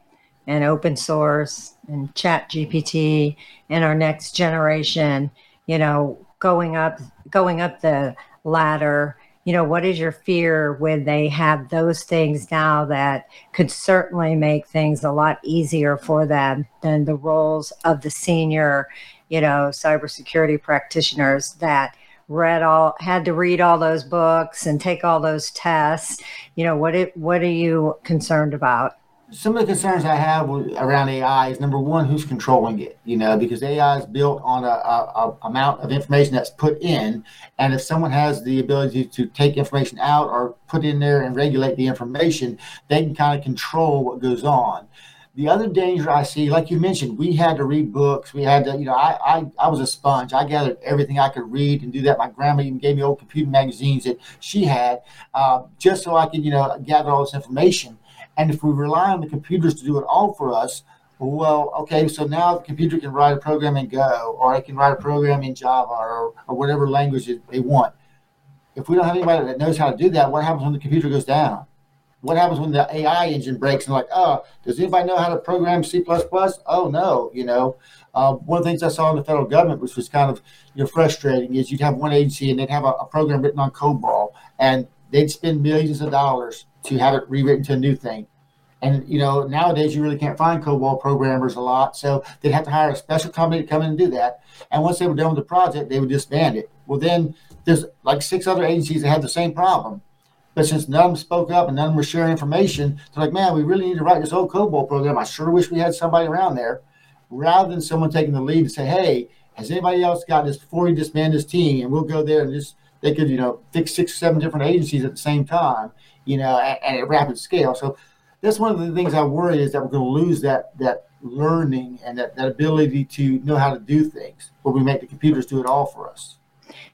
and open source and chat GPT and our next generation, you know, going up the ladder? You know, what is your fear when they have those things now that could certainly make things a lot easier for them than the roles of the senior, you know, cybersecurity practitioners that had to read all those books and take all those tests? You know, what are you concerned about? Some of the concerns I have around AI is, number one, who's controlling it, you know, because AI is built on a amount of information that's put in. And if someone has the ability to take information out or put in there and regulate the information, they can kind of control what goes on. The other danger I see, like you mentioned, we had to read books. We had to, you know, I was a sponge. I gathered everything I could read and do that. My grandma even gave me old computer magazines that she had just so I could, you know, gather all this information. And if we rely on the computers to do it all for us, well, okay, so now the computer can write a program in Go, or it can write a program in Java or whatever language they want. If we don't have anybody that knows how to do that, what happens when the computer goes down? What happens when the AI engine breaks and like, oh, does anybody know how to program C++? Oh, no, you know. One of the things I saw in the federal government, which was kind of, you know, frustrating, is you'd have one agency and they'd have a program written on COBOL, and they'd spend millions of dollars to have it rewritten to a new thing. And, you know, nowadays you really can't find COBOL programmers a lot, so they'd have to hire a special company to come in and do that. And once they were done with the project, they would disband it. Well, then there's like 6 other agencies that have the same problem. But since none of them spoke up and none of them were sharing information, they're like, man, we really need to write this old COBOL program. I sure wish we had somebody around there. Rather than someone taking the lead and say, hey, has anybody else got this before you disband this team? And we'll go there and just, they could, you know, fix 6 or 7 different agencies at the same time, you know, at rapid scale. So that's one of the things I worry is that we're going to lose that learning and that ability to know how to do things when we make the computers do it all for us.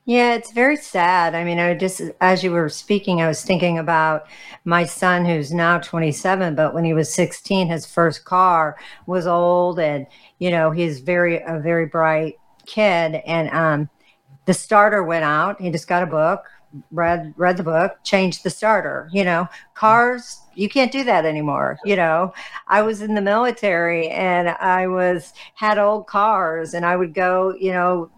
Yeah, it's very sad. I mean, I just, as you were speaking, I was thinking about my son who's now 27, but when he was 16, his first car was old, and, you know, he's a very bright kid. And the starter went out. He just got a book, read the book, changed the starter. You know, cars, you can't do that anymore. You know, I was in the military and I had old cars, and I would go, you know,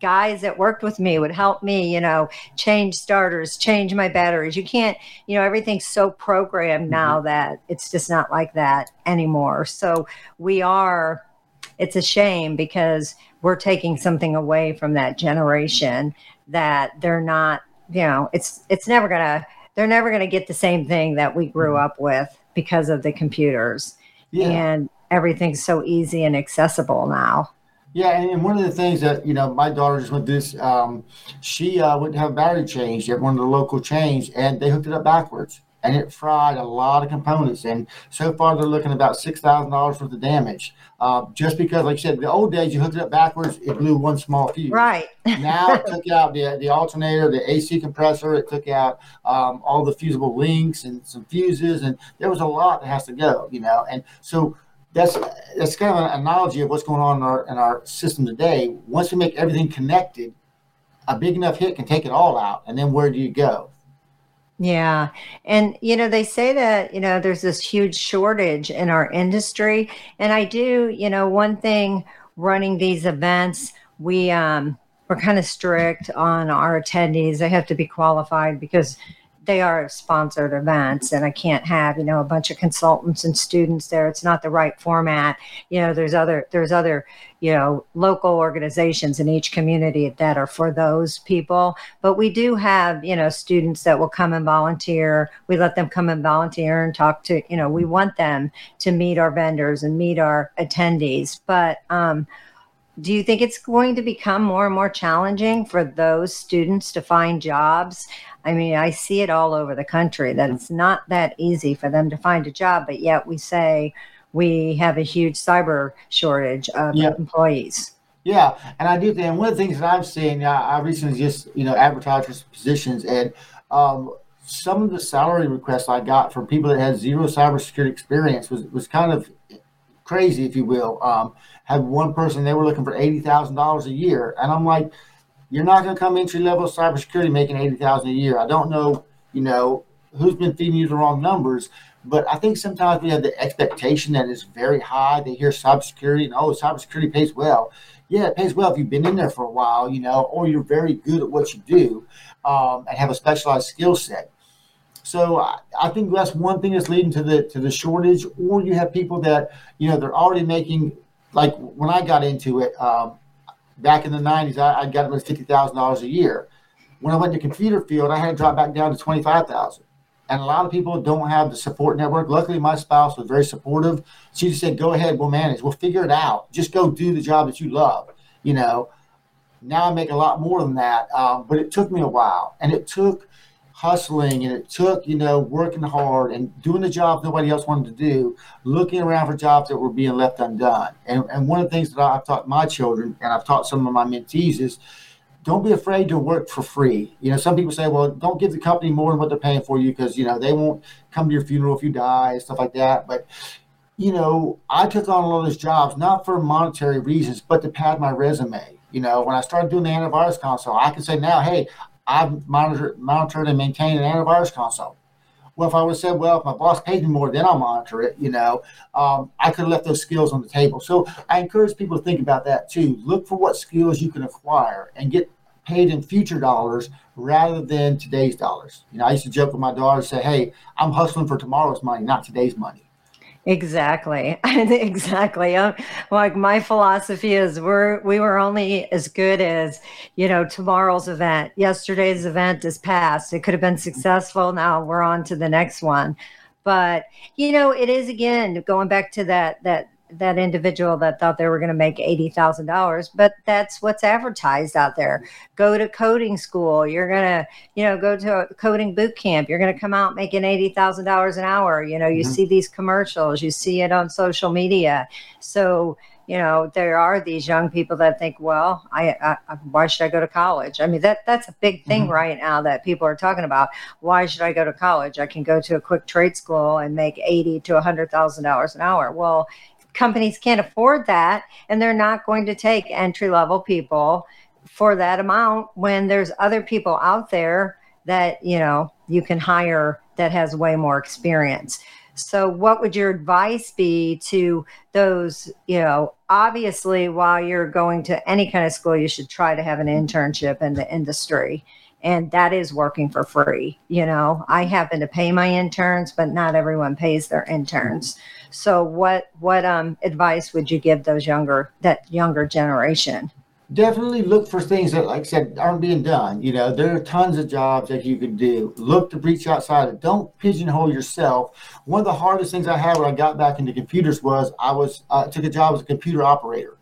guys that worked with me would help me, you know, change starters, change my batteries. You can't, you know, everything's so programmed now that it's just not like that anymore. So it's a shame because we're taking something away from that generation that they're not, you know, they're never going to get the same thing that we grew up with because of the computers. Yeah. And everything's so easy and accessible now. Yeah. And one of the things that, you know, my daughter just went through this, she went to have a battery changed at one of the local chains, and they hooked it up backwards, and it fried a lot of components. And so far they're looking about $6,000 worth of damage. Just because, like you said, the old days, you hooked it up backwards, it blew one small fuse. Right. Now it took out the alternator, the AC compressor, it took out all the fusible links and some fuses, and there was a lot that has to go, you know. And so that's kind of an analogy of what's going on in our system today. Once we make everything connected, a big enough hit can take it all out, and then where do you go? Yeah. And, you know, they say that, you know, there's this huge shortage in our industry. And I do, you know, one thing running these events, we're kind of strict on our attendees. They have to be qualified because they are sponsored events, and I can't have, you know, a bunch of consultants and students there. It's not the right format. You know, there's other, you know, local organizations in each community that are for those people. But we do have, you know, students that will come and volunteer. We let them come and volunteer and talk to, you know, we want them to meet our vendors and meet our attendees. But do you think it's going to become more and more challenging for those students to find jobs? I mean, I see it all over the country that it's not that easy for them to find a job, but yet we say we have a huge cyber shortage of employees. Yeah, and I do think, and one of the things that I've seen, I recently just, you know, advertised for positions, and some of the salary requests I got from people that had zero cybersecurity experience was kind of crazy, if you will. Had one person, they were looking for $80,000 a year, and I'm like, you're not going to come entry level cybersecurity making $80,000 a year. I don't know, you know, who's been feeding you the wrong numbers, but I think sometimes we have the expectation that it's very high. They hear cybersecurity and, oh, cybersecurity pays well. Yeah, it pays well if you've been in there for a while, you know, or you're very good at what you do and have a specialized skill set. So I think that's one thing that's leading to the shortage. Or you have people that, you know, they're already making, like when I got into it, back in the 90s, I got about $50,000 a year. When I went to computer field, I had to drop back down to $25,000. And a lot of people don't have the support network. Luckily, my spouse was very supportive. She just said, go ahead, we'll manage. We'll figure it out. Just go do the job that you love. You know, now I make a lot more than that. But it took me a while. And it took hustling, and it took, you know, working hard and doing the job nobody else wanted to do, looking around for jobs that were being left undone. And one of the things that I've taught my children, and I've taught some of my mentees, is don't be afraid to work for free. You know, some people say, well, don't give the company more than what they're paying for you because, you know, they won't come to your funeral if you die and stuff like that. But, you know, I took on a lot of those jobs, not for monetary reasons, but to pad my resume. You know, when I started doing the antivirus console, I can say now, hey, I've monitored and maintained an antivirus console. Well, if I would have said, well, if my boss paid me more, then I'll monitor it, you know, I could have left those skills on the table. So I encourage people to think about that too. Look for what skills you can acquire and get paid in future dollars rather than today's dollars. You know, I used to joke with my daughter and say, hey, I'm hustling for tomorrow's money, not today's money. Exactly. Exactly. Like my philosophy is we were only as good as, you know, tomorrow's event. Yesterday's event is past. It could have been successful. Now we're on to the next one. But, you know, it is, again, going back to that individual that thought they were going to make $80,000, but that's what's advertised out there. Go to coding school. You're going to, you know, go to a coding boot camp. You're going to come out making $80,000 an hour. You know, you see these commercials, you see it on social media. So, you know, there are these young people that think, well, why should I go to college? I mean, that's a big thing right now that people are talking about. Why should I go to college? I can go to a quick trade school and make $80,000 to $100,000 an hour. Well, companies can't afford that, and they're not going to take entry-level people for that amount when there's other people out there that, you know, you can hire that has way more experience. So what would your advice be to those, you know, obviously while you're going to any kind of school, you should try to have an internship in the industry, and that is working for free. You know, I happen to pay my interns, but not everyone pays their interns. So what advice would you give that younger generation? Definitely look for things that, like I said, aren't being done. You know, there are tons of jobs that you can do. Look to reach outside of it. Don't pigeonhole yourself. One of the hardest things I had when I got back into computers was I took a job as a computer operator.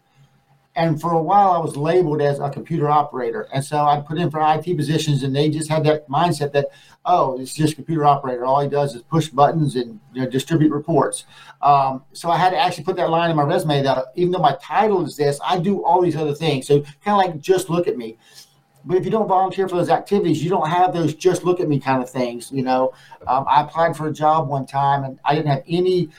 And for a while I was labeled as a computer operator. And so I put in for IT positions, and they just had that mindset that, oh, it's just computer operator. All he does is push buttons and, you know, distribute reports. So I had to actually put that line in my resume that even though my title is this, I do all these other things. So kind of like just look at me. But if you don't volunteer for those activities, you don't have those just look at me kind of things. You know, I applied for a job one time and I didn't have any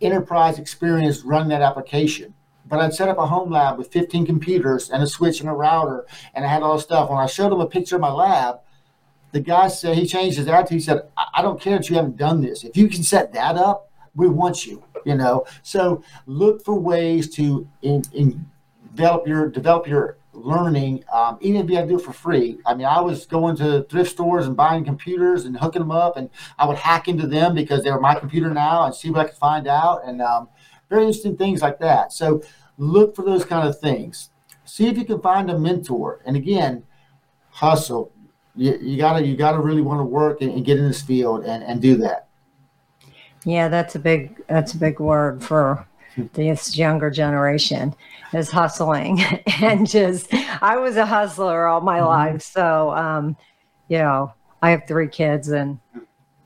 enterprise experience running that application. But I'd set up a home lab with 15 computers and a switch and a router, and I had all this stuff. When I showed him a picture of my lab, the guy said, he changed his attitude. He said, I don't care that you haven't done this. If you can set that up, we want you, you know. So look for ways to develop your learning, even if you had to do it for free. I mean, I was going to thrift stores and buying computers and hooking them up, and I would hack into them because they were my computer now and see what I could find out, and very interesting things like that. So look for those kind of things. See if you can find a mentor. And again, hustle. You gotta really want to work and get in this field and do that. Yeah, that's a big word for this younger generation is hustling. And I was a hustler all my life. So, I have 3 kids and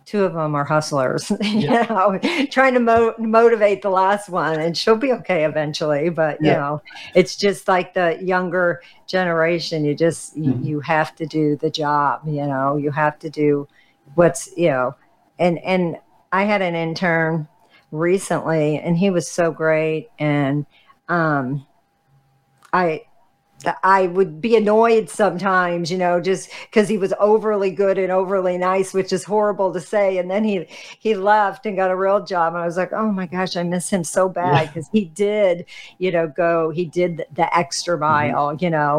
2 of them are hustlers, trying to motivate the last one, and she'll be okay eventually. But, it's just like the younger generation. You just, you have to do the job, you have to do what's, and I had an intern recently, and he was so great, and I would be annoyed sometimes, just because he was overly good and overly nice, which is horrible to say. And then he left and got a real job, and I was like, oh my gosh, I miss him so bad, because he did, he did the extra mile,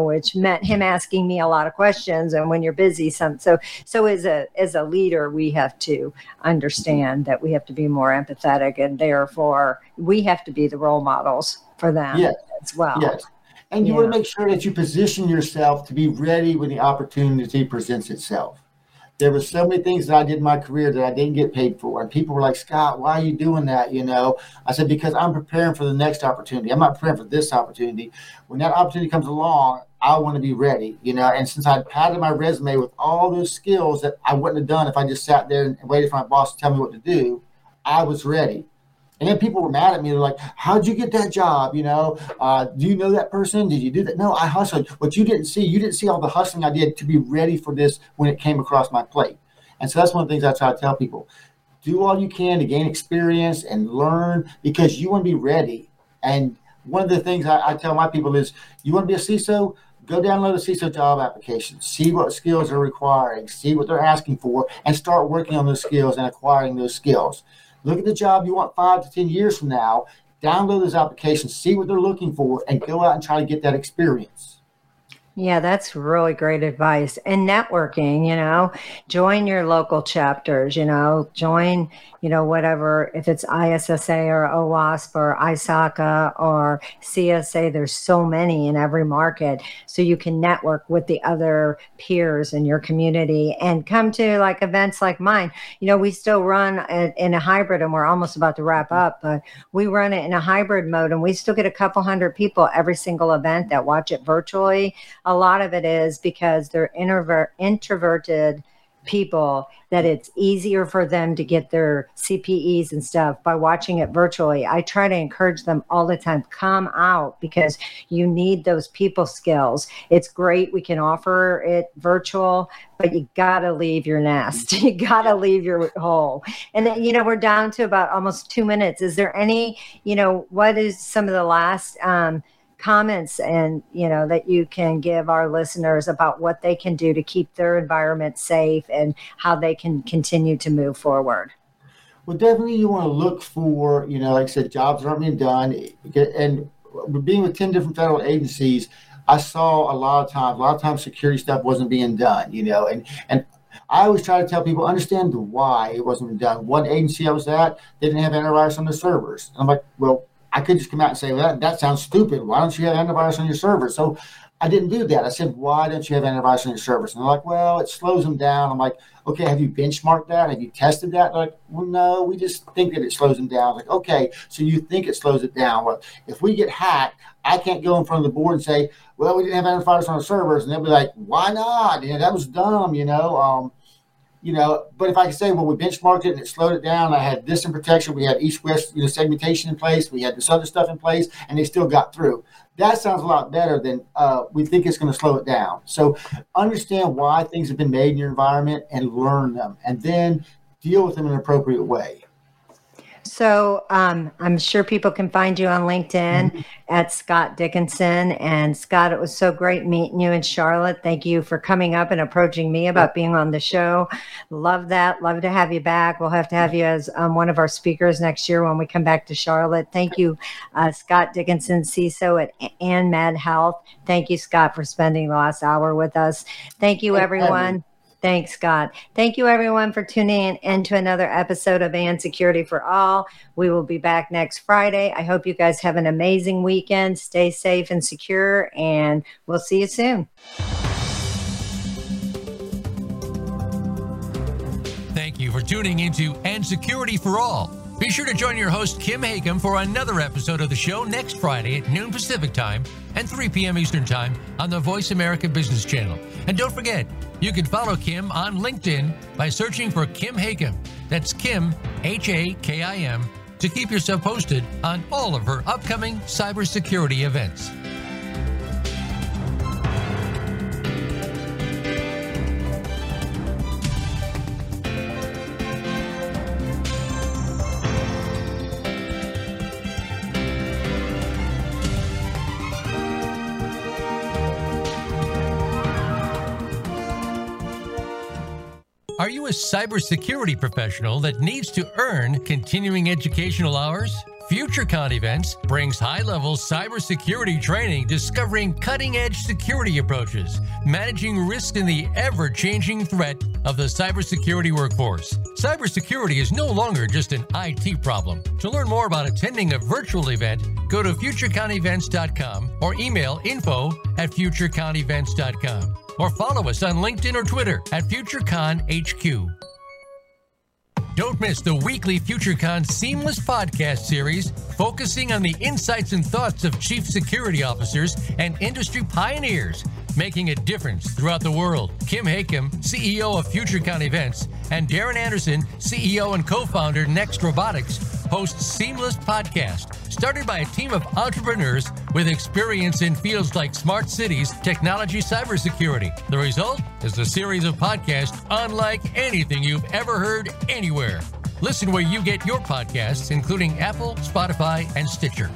which meant him asking me a lot of questions. And when you're busy, so as a leader, we have to understand that we have to be more empathetic, and therefore we have to be the role models for them as well. Yes. And you want to make sure that you position yourself to be ready when the opportunity presents itself. There were so many things that I did in my career that I didn't get paid for. And people were like, Scott, why are you doing that? I said, because I'm preparing for the next opportunity. I'm not preparing for this opportunity. When that opportunity comes along, I want to be ready, And since I padded my resume with all those skills that I wouldn't have done if I just sat there and waited for my boss to tell me what to do, I was ready. And then people were mad at me. They're like, how'd you get that job? Do you know that person? Did you do that? No, I hustled. What you didn't see all the hustling I did to be ready for this when it came across my plate. And so that's one of the things I try to tell people. Do all you can to gain experience and learn, because you want to be ready. And one of the things I tell my people is, you want to be a CISO? Go download a CISO job application. See what skills are requiring. See what they're asking for, and start working on those skills and acquiring those skills. Look at the job you want 5 to 10 years from now, download those applications, see what they're looking for, and go out and try to get that experience. Yeah, that's really great advice. And networking, join your local chapters, join, whatever, if it's ISSA or OWASP or ISACA or CSA, there's so many in every market. So you can network with the other peers in your community and come to like events like mine. We still run in a hybrid, and we're almost about to wrap up, but we run it in a hybrid mode, and we still get a couple hundred people every single event that watch it virtually. A lot of it is because they're introverted people, that it's easier for them to get their CPEs and stuff by watching it virtually. I try to encourage them all the time, come out, because you need those people skills. It's great we can offer it virtual, but you gotta leave your nest. You gotta leave your hole. And then, we're down to about almost 2 minutes. Is there any, what is some of the last comments and that you can give our listeners about what they can do to keep their environment safe and how they can continue to move forward? Well, definitely you want to look for, like I said, jobs aren't being done. And being with 10 different federal agencies, I saw a lot of times security stuff wasn't being done, and I always try to tell people, understand why it wasn't being done. One agency I was at, they didn't have antivirus on their servers. And I'm like, well, I could just come out and say, well, that sounds stupid. Why don't you have antivirus on your server? So I didn't do that. I said, why don't you have antivirus on your servers? And they're like, well, it slows them down. I'm like, okay, have you benchmarked that? Have you tested that? They're like, well, no, we just think that it slows them down. I'm like, okay, so you think it slows it down. Well, if we get hacked, I can't go in front of the board and say, well, we didn't have antivirus on our servers. And they'll be like, why not? That was dumb, But if I could say, well, we benchmarked it and it slowed it down. I had this in protection. We had east-west segmentation in place. We had this other stuff in place, and they still got through. That sounds a lot better than we think it's going to slow it down. So understand why things have been made in your environment and learn them, and then deal with them in an appropriate way. So I'm sure people can find you on LinkedIn at Scott Dickinson. And Scott, it was so great meeting you in Charlotte. Thank you for coming up and approaching me about being on the show. Love that. Love to have you back. We'll have to have you as one of our speakers next year when we come back to Charlotte. Thank you, Scott Dickinson, CISO at AnMed Health. Thank you, Scott, for spending the last hour with us. Thank you, everyone. Thanks, Scott. Thank you, everyone, for tuning in to another episode of And Security for All. We will be back next Friday. I hope you guys have an amazing weekend. Stay safe and secure, and we'll see you soon. Thank you for tuning into And Security for All. Be sure to join your host, Kim Hakim, for another episode of the show next Friday at noon Pacific Time and 3 p.m. Eastern Time on the Voice America Business Channel. And don't forget, you can follow Kim on LinkedIn by searching for Kim Hakim. That's Kim, H-A-K-I-M, to keep yourself posted on all of her upcoming cybersecurity events. Are you a cybersecurity professional that needs to earn continuing educational hours? FutureCon Events brings high-level cybersecurity training, discovering cutting-edge security approaches, managing risk in the ever-changing threat of the cybersecurity workforce. Cybersecurity is no longer just an IT problem. To learn more about attending a virtual event, go to FutureConEvents.com or email info@FutureConEvents.com. Or follow us on LinkedIn or Twitter at FutureConHQ. Don't miss the weekly FutureCon Seamless podcast series focusing on the insights and thoughts of chief security officers and industry pioneers making a difference throughout the world. Kim Hakim, CEO of FutureCon Events, and Darren Anderson, CEO and co-founder Next Robotics, host Seamless Podcast, started by a team of entrepreneurs with experience in fields like smart cities, technology, cybersecurity. The result is a series of podcasts unlike anything you've ever heard anywhere. Listen where you get your podcasts, including Apple, Spotify, and Stitcher.